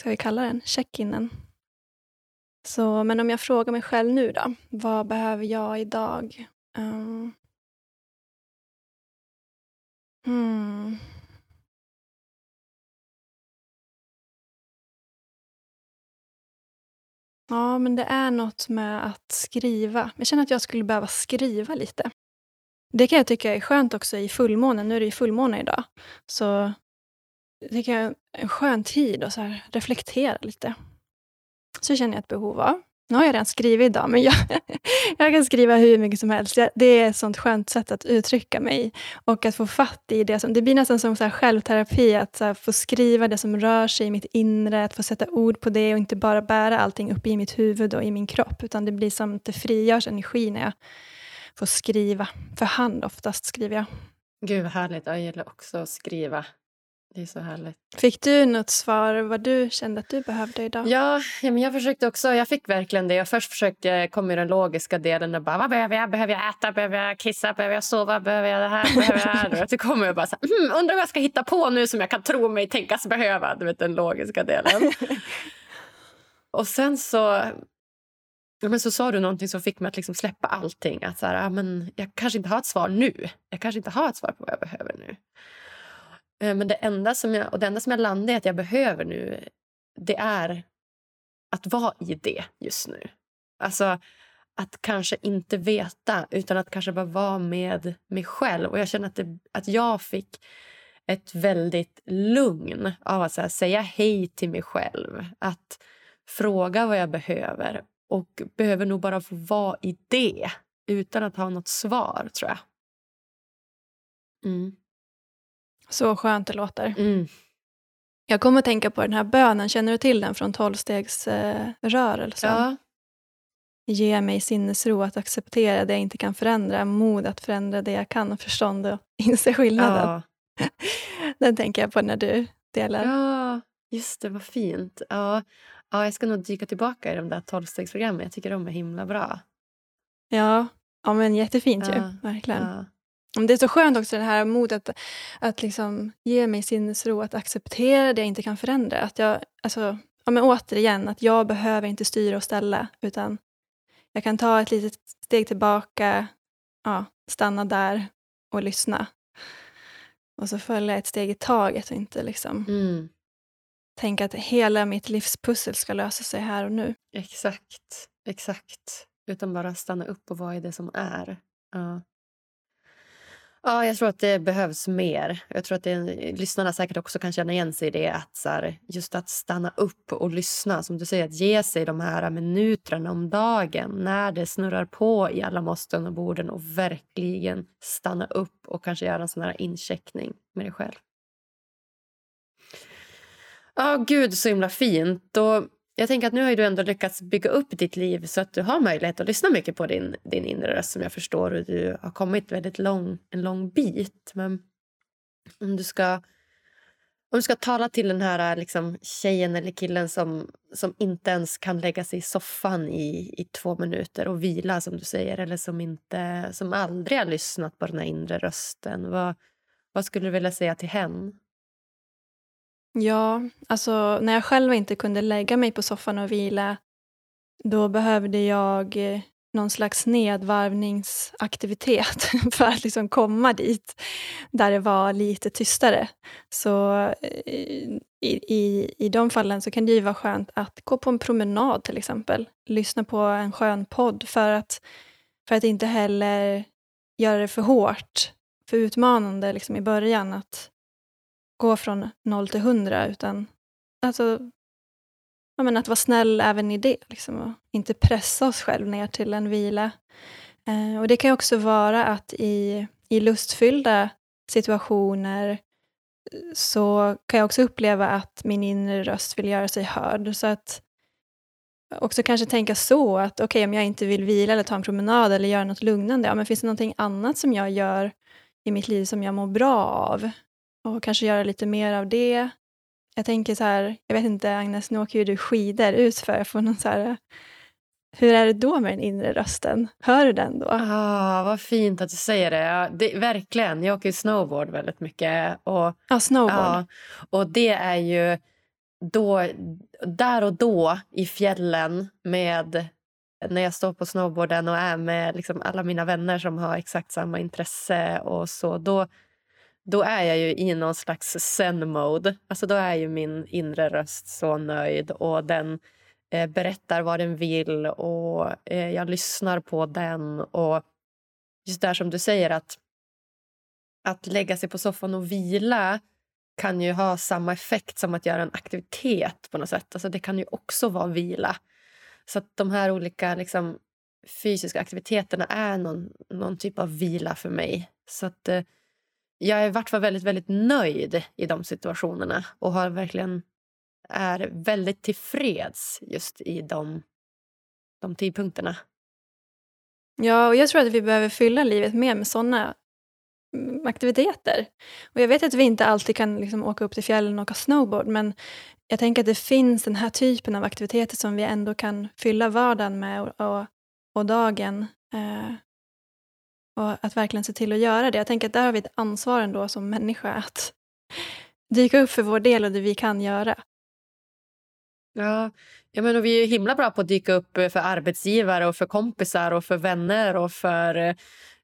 ska vi kalla den, check-inen. Så, men om jag frågar mig själv nu då, vad behöver jag idag? Um, hmm. Ja, men det är något med att skriva. Jag känner att jag skulle behöva skriva lite. Det kan jag tycka är skönt också i fullmånen. Nu är det ju fullmåne idag. Så det kan jag en skön tid och så här reflektera lite. Så känner jag ett behov av. Nu har jag redan skrivit idag, men jag, jag kan skriva hur mycket som helst. Jag, det är ett sånt skönt sätt att uttrycka mig. Och att få fatt i det. Som, det blir nästan som så här självterapi. Att så här få skriva det som rör sig i mitt inre. Att få sätta ord på det. Och inte bara bära allting upp i mitt huvud och i min kropp. Utan det blir som att det frigörs energi när jag får skriva. För hand oftast skriver jag. Gud vad härligt. Jag gillar också att skriva. Det är så härligt. Fick du något svar vad du kände att du behövde idag? Ja, ja men jag försökte också. Jag fick verkligen det. Jag först försökte komma i den logiska delen och bara, vad behöver jag? Behöver jag äta? Behöver jag kissa? Behöver jag sova? Behöver jag det här? Behöver jag det? Så kommer jag bara så här, mm, undrar vad jag ska hitta på nu som jag kan tro mig tänkas behöva. Du vet, den logiska delen. Och sen så... Ja, men så sa du någonting som fick mig att liksom släppa allting. Att så här, ja, men jag kanske inte har ett svar nu. Jag kanske inte har ett svar på vad jag behöver nu. Men det enda som jag, och det enda som jag landade i att jag behöver nu, det är att vara i det just nu. Alltså att kanske inte veta, utan att kanske bara vara med mig själv. Och jag känner att, det, att jag fick ett väldigt lugn av att så här, säga hej till mig själv. Att fråga vad jag behöver. Och behöver nog bara få vara i det utan att ha något svar, tror jag. Mm. Så skönt det låter. Mm. Jag kommer att tänka på den här bönen. Känner du till den från tolvstegsrörelsen? Eh, ja. Ge mig sinnesro att acceptera det jag inte kan förändra. Mod att förändra det jag kan och förstånd och inse skillnaden. Ja. Den tänker jag på när du delar. Ja, just det, vad fint. Ja. Ja, jag ska nog dyka tillbaka i de där tolvstegsprogrammen. Jag tycker de är himla bra. Ja, ja men jättefint ja, ju. Verkligen. Ja. Det är så skönt också det här mod att, att liksom ge mig sinnesro att acceptera det jag inte kan förändra. Att jag, alltså, ja, men återigen, att jag behöver inte styra och ställa. Utan jag kan ta ett litet steg tillbaka, ja, stanna där och lyssna. Och så följa ett steg i taget och inte liksom... Mm. Tänk att hela mitt livspussel ska lösa sig här och nu. Exakt, exakt. Utan bara stanna upp och vad är det som är. Ja, ja jag tror att det behövs mer. Jag tror att det, lyssnarna säkert också kan känna igen sig i det. Att så här, just att stanna upp och lyssna. Som du säger, att ge sig de här minuterna om dagen. När det snurrar på i alla måsten och borden. Och verkligen stanna upp och kanske göra en sån här incheckning med dig själv. Ja, oh, gud, så himla fint. Och jag tänker att nu har du ändå lyckats bygga upp ditt liv så att du har möjlighet att lyssna mycket på din, din inre röst som jag förstår. Och du har kommit väldigt lång, en lång bit. Men om du ska, om du ska tala till den här liksom, tjejen eller killen som, som inte ens kan lägga sig i soffan i, i två minuter och vila som du säger. Eller som, inte, som aldrig har lyssnat på den här inre rösten. Vad, vad skulle du vilja säga till henne? Ja, alltså när jag själv inte kunde lägga mig på soffan och vila, då behövde jag någon slags nedvarvningsaktivitet för att liksom komma dit där det var lite tystare. Så i, i, i de fallen så kan det ju vara skönt att gå på en promenad till exempel. Lyssna på en skön podd för att, för att inte heller göra det för hårt, för utmanande liksom i början att gå från noll till hundra utan alltså, jag menar, att vara snäll även i det. Liksom, och inte pressa oss själv ner till en vila. Eh, och det kan också vara att i, i lustfyllda situationer så kan jag också uppleva att min inre röst vill göra sig hörd. Så att också kanske tänka så att okej, okay, om jag inte vill vila eller ta en promenad eller göra något lugnande, ja, men finns det någonting annat som jag gör i mitt liv som jag mår bra av? Och kanske göra lite mer av det. Jag tänker så här, jag vet inte Agnes, nu åker ju du skidor utför för någon så här, hur är det då med den inre rösten? Hör du den då? Ah, vad fint att du säger det. Ja, det verkligen, jag åker ju snowboard väldigt mycket. Och, ja, snowboard. Ja, och det är ju då, där och då i fjällen med, när jag står på snowboarden och är med liksom alla mina vänner som har exakt samma intresse och så, då Då är jag ju i någon slags zen-mode. Alltså då är ju min inre röst så nöjd. Och den eh, berättar vad den vill. Och eh, jag lyssnar på den. Och just där som du säger att, att lägga sig på soffan och vila kan ju ha samma effekt som att göra en aktivitet på något sätt. Alltså det kan ju också vara vila. Så att de här olika liksom, fysiska aktiviteterna är någon, någon typ av vila för mig. Så att... Eh, Jag är i vart fall väldigt, väldigt nöjd i de situationerna. Och har verkligen är väldigt tillfreds just i de, de tidpunkterna. Ja, och jag tror att vi behöver fylla livet mer med sådana aktiviteter. Och jag vet att vi inte alltid kan liksom åka upp till fjällen och åka snowboard. Men jag tänker att det finns den här typen av aktiviteter som vi ändå kan fylla vardagen med och, och, och dagen. Eh. Och att verkligen se till att göra det. Jag tänker att där har vi ett ansvar ändå som människa att dyka upp för vår del och det vi kan göra. Ja, jag menar, vi är ju himla bra på att dyka upp för arbetsgivare och för kompisar och för vänner och för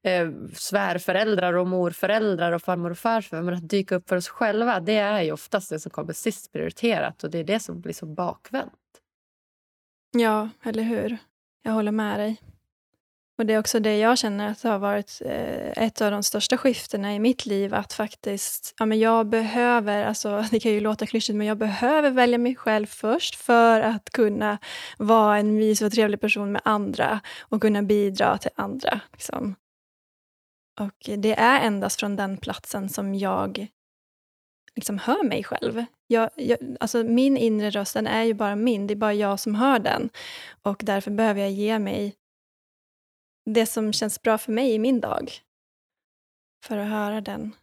eh, svärföräldrar och morföräldrar och farmor och farfar. Men att dyka upp för oss själva, det är ju oftast det som kommer sist prioriterat. Och det är det som blir så bakvänt. Ja, eller hur? Jag håller med dig. Och det är också det jag känner att det har varit ett av de största skiftena i mitt liv. Att faktiskt, ja men jag behöver, alltså det kan ju låta klyschigt, men jag behöver välja mig själv först för att kunna vara en mys och trevlig person med andra. Och kunna bidra till andra. Liksom. Och det är endast från den platsen som jag liksom hör mig själv. Jag, jag, alltså min inre röst, den är ju bara min, det är bara jag som hör den. Och därför behöver jag ge mig det som känns bra för mig i min dag. För att höra den.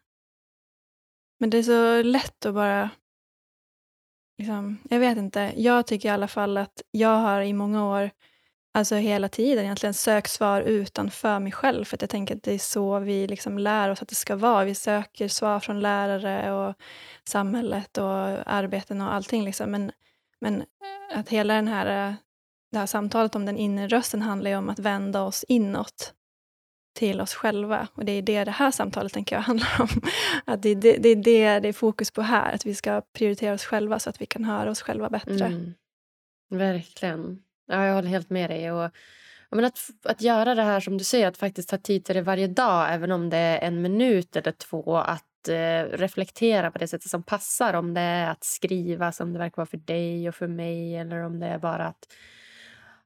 Men det är så lätt att bara... Liksom, jag vet inte. Jag tycker i alla fall att jag har i många år... Alltså hela tiden egentligen sökt svar utanför mig själv. För att jag tänker att det är så vi liksom lär oss att det ska vara. Vi söker svar från lärare och samhället och arbeten och allting. Liksom. Men, men att hela den här... Det här samtalet om den inre rösten handlar ju om att vända oss inåt till oss själva. Och det är det det här samtalet tänker jag handlar om. Att det är det, det är det det är fokus på här. Att vi ska prioritera oss själva så att vi kan höra oss själva bättre. Mm. Verkligen. Ja, jag håller helt med dig. Och, men att, att göra det här som du säger, att faktiskt ta tid till det varje dag. Även om det är en minut eller två. Att eh, reflektera på det sättet som passar. Om det är att skriva som det verkar vara för dig och för mig. Eller om det är bara att...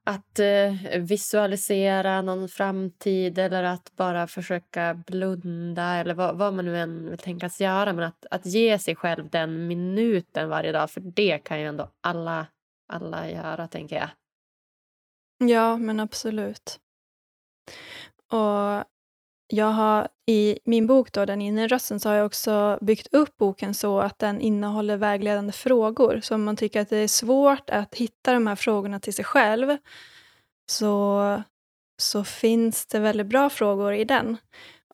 Att eh, visualisera någon framtid eller att bara försöka blunda eller vad, vad man nu än vill tänkas göra. Men att, att ge sig själv den minuten varje dag, för det kan ju ändå alla, alla göra tänker jag. Ja, men absolut. Och jag har i min bok då, Den inre rösten, så har jag också byggt upp boken så att den innehåller vägledande frågor. Så om man tycker att det är svårt att hitta de här frågorna till sig själv så, så finns det väldigt bra frågor i den.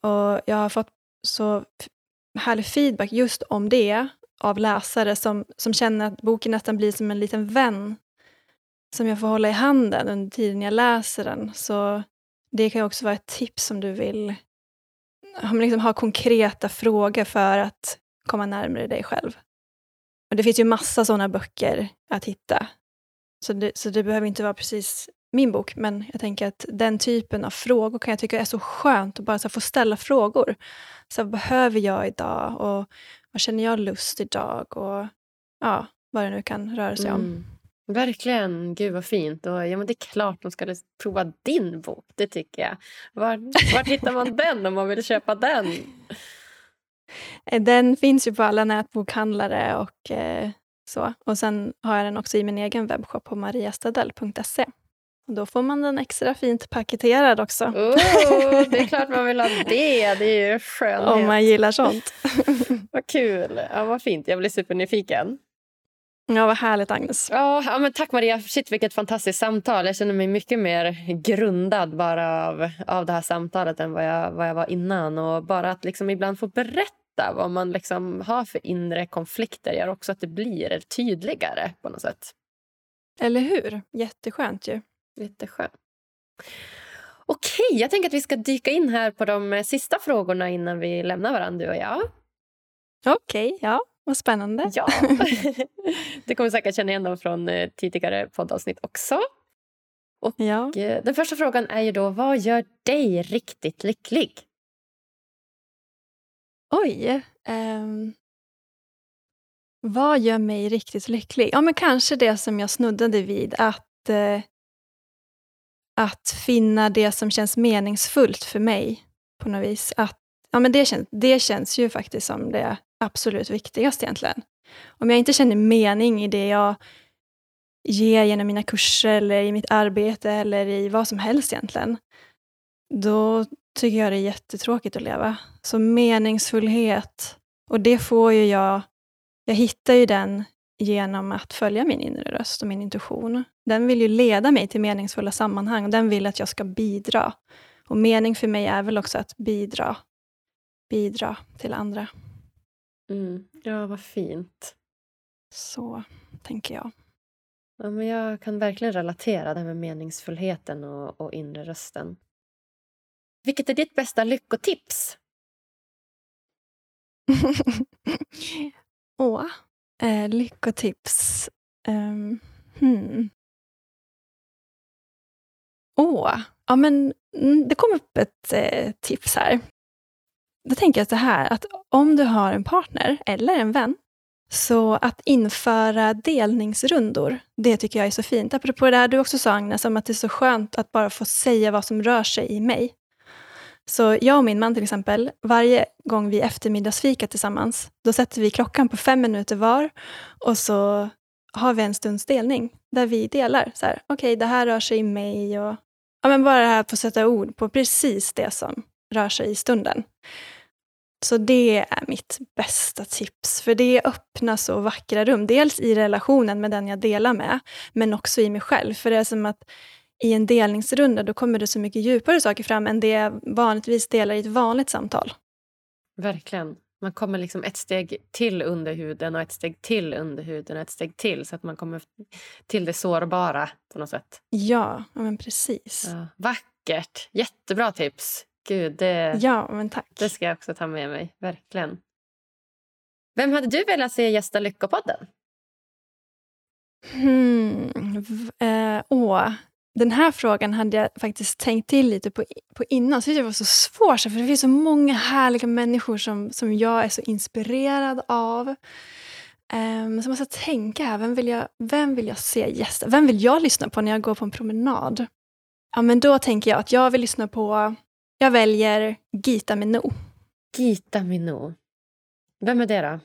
Och jag har fått så härlig feedback just om det av läsare som, som känner att boken nästan blir som en liten vän som jag får hålla i handen under tiden jag läser den. Så det kan också vara ett tips om du vill om liksom ha konkreta frågor för att komma närmare dig själv. Och det finns ju massa sådana böcker att hitta. Så det, så det behöver inte vara precis min bok. Men jag tänker att den typen av frågor kan jag tycka är så skönt. Att bara så här få ställa frågor. Så vad behöver jag idag? Och vad känner jag lust idag? Och ja, vad det nu kan röra sig om. Mm. Verkligen, gud vad fint. Och ja, men det är klart de ska prova din bok, det tycker jag. Var, var hittar man den om man vill köpa den? Den finns ju på alla nätbokhandlare och eh, Så, och sen har jag den också i min egen webbshop på maria stadell punkt se. Och då får man den extra fint paketerad också. Oh, det är klart man vill ha det. Det är ju skönhet. Om man gillar sånt. Vad kul. Ja, vad fint. Jag blir supernyfiken. Ja, vad härligt, Agnes. Ja, ja, men tack Maria. Shit, vilket fantastiskt samtal. Jag känner mig mycket mer grundad bara av, av det här samtalet än vad jag, vad jag var innan. Och bara att liksom ibland få berätta vad man liksom har för inre konflikter gör också att det blir tydligare på något sätt. Eller hur? Jätteskönt ju. Jätteskönt. Okej, jag tänker att vi ska dyka in här på de sista frågorna innan vi lämnar varandra, du och jag. Okej, ja. Vad spännande. Ja. Du kommer säkert känna igen dem från tidigare poddavsnitt också. Och ja. Den första frågan är ju då, vad gör dig riktigt lycklig? Oj. Um, vad gör mig riktigt lycklig? Ja, men kanske det som jag snuddade vid. Att, uh, att finna det som känns meningsfullt för mig på något vis. Att, ja, men det, känns, det känns ju faktiskt som det absolut viktigast egentligen. Om jag inte känner mening i det jag ger genom mina kurser eller i mitt arbete eller i vad som helst egentligen, då tycker jag det är jättetråkigt att leva. Så meningsfullhet, och det får ju jag, jag hittar ju den genom att följa min inre röst och min intuition. Den vill ju leda mig till meningsfulla sammanhang och den vill att jag ska bidra. Och mening för mig är väl också att bidra, bidra till andra. Mm. Ja, vad fint. Så tänker jag. Ja, men jag kan verkligen relatera det här med meningsfullheten och, och inre rösten. Vilket är ditt bästa lyckotips? Åh, eh, lyckotips. Um, hmm. Åh, ja, men det kom upp ett eh, tips här. Då tänker jag så här, att om du har en partner eller en vän, så att införa delningsrundor, det tycker jag är så fint. Apropå det där du också sa, Agnes, om att det är så skönt att bara få säga vad som rör sig i mig. Så jag och min man till exempel, varje gång vi eftermiddagsfika tillsammans, då sätter vi klockan på fem minuter var och så har vi en stunds delning där vi delar. Så här, okej, det här rör sig i mig och ja, men bara det här på att sätta ord på precis det som rör sig i stunden. Så det är mitt bästa tips. För det öppnar så vackra rum. Dels i relationen med den jag delar med. Men också i mig själv. För det är som att i en delningsrunda då kommer det så mycket djupare saker fram än det jag vanligtvis delar i ett vanligt samtal. Verkligen. Man kommer liksom ett steg till under huden och ett steg till under huden och ett steg till. Så att man kommer till det sårbara på något sätt. Ja, men precis. Ja, vackert. Jättebra tips. Gud, det, ja, men tack. Det ska jag också ta med mig, verkligen. Vem hade du velat se gästa Lyckopodden? Hmm, eh, åh, den här frågan hade jag faktiskt tänkt till lite på, på innan. Så det var så svårt, för det finns så många härliga människor som, som jag är så inspirerad av. Um, så måste jag tänka här, vem vill jag, vem vill jag se gästa? Vem vill jag lyssna på när jag går på en promenad? Ja, men då tänker jag att jag vill lyssna på... Jag väljer Gita Minou. Gita Minou. Vem är det då?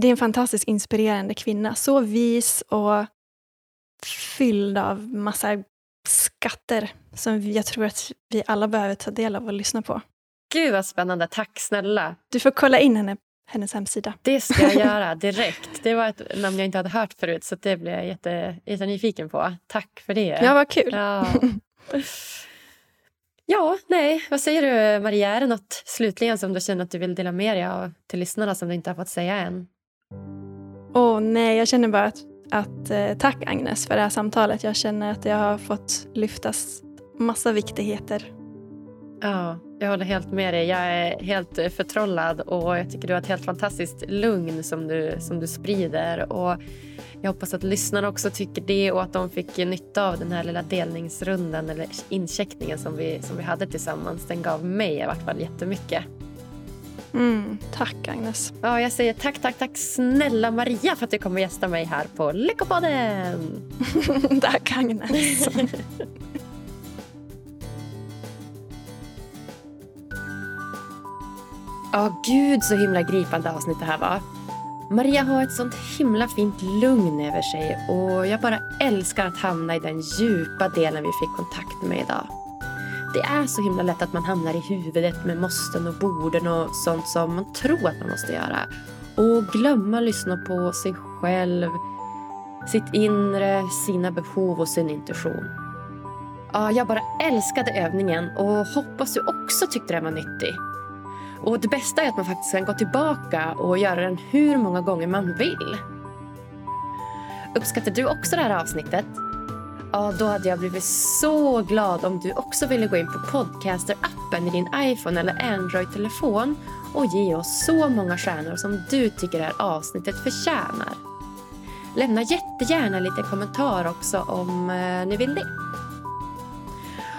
Det är en fantastiskt inspirerande kvinna. Så vis och fylld av massa skatter som jag tror att vi alla behöver ta del av och lyssna på. Gud vad spännande, tack snälla. Du får kolla in henne, hennes hemsida. Det ska jag göra direkt. Det var ett namn jag inte hade hört förut så det blev jag jätte, jätte nyfiken på. Tack för det. Ja, vad kul. Ja. Ja, nej. Vad säger du, Maria? Är det något slutligen som du känner att du vill dela med dig av till lyssnarna som du inte har fått säga än? Åh oh, nej, jag känner bara att, att tack Agnes för det här samtalet. Jag känner att jag har fått lyftas massa viktigheter. Ja, jag håller helt med dig. Jag är helt förtrollad och jag tycker du har ett helt fantastiskt lugn som du, som du sprider. Och jag hoppas att lyssnarna också tycker det och att de fick nytta av den här lilla delningsrundan eller incheckningen som vi, som vi hade tillsammans. Den gav mig i vart fall jättemycket. Mm, tack Agnes. Ja, jag säger tack, tack, tack snälla Maria för att du kommer gästa mig här på Lyckopodden. Tack Agnes. Ja, oh, gud så himla gripande avsnitt det här var. Maria har ett sånt himla fint lugn över sig och jag bara älskar att hamna i den djupa delen vi fick kontakt med idag. Det är så himla lätt att man hamnar i huvudet med måsten och borden och sånt som man tror att man måste göra. Och glömma lyssna på sig själv, sitt inre, sina behov och sin intuition. Ja, jag bara älskade övningen och hoppas du också tyckte den var nyttig. Och det bästa är att man faktiskt kan gå tillbaka och göra den hur många gånger man vill. Uppskattar du också det här avsnittet? Ja, då hade jag blivit så glad om du också ville gå in på Podcaster-appen i din iPhone eller Android-telefon och ge oss så många stjärnor som du tycker det här avsnittet förtjänar. Lämna jättegärna lite kommentar också om eh, ni vill det.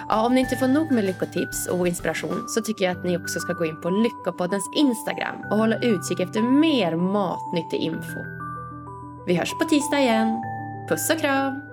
Ja, om ni inte får nog med lyckotips och inspiration så tycker jag att ni också ska gå in på Lyckopoddens Instagram och hålla utkik efter mer matnyttig info. Vi hörs på tisdag igen. Puss och kram!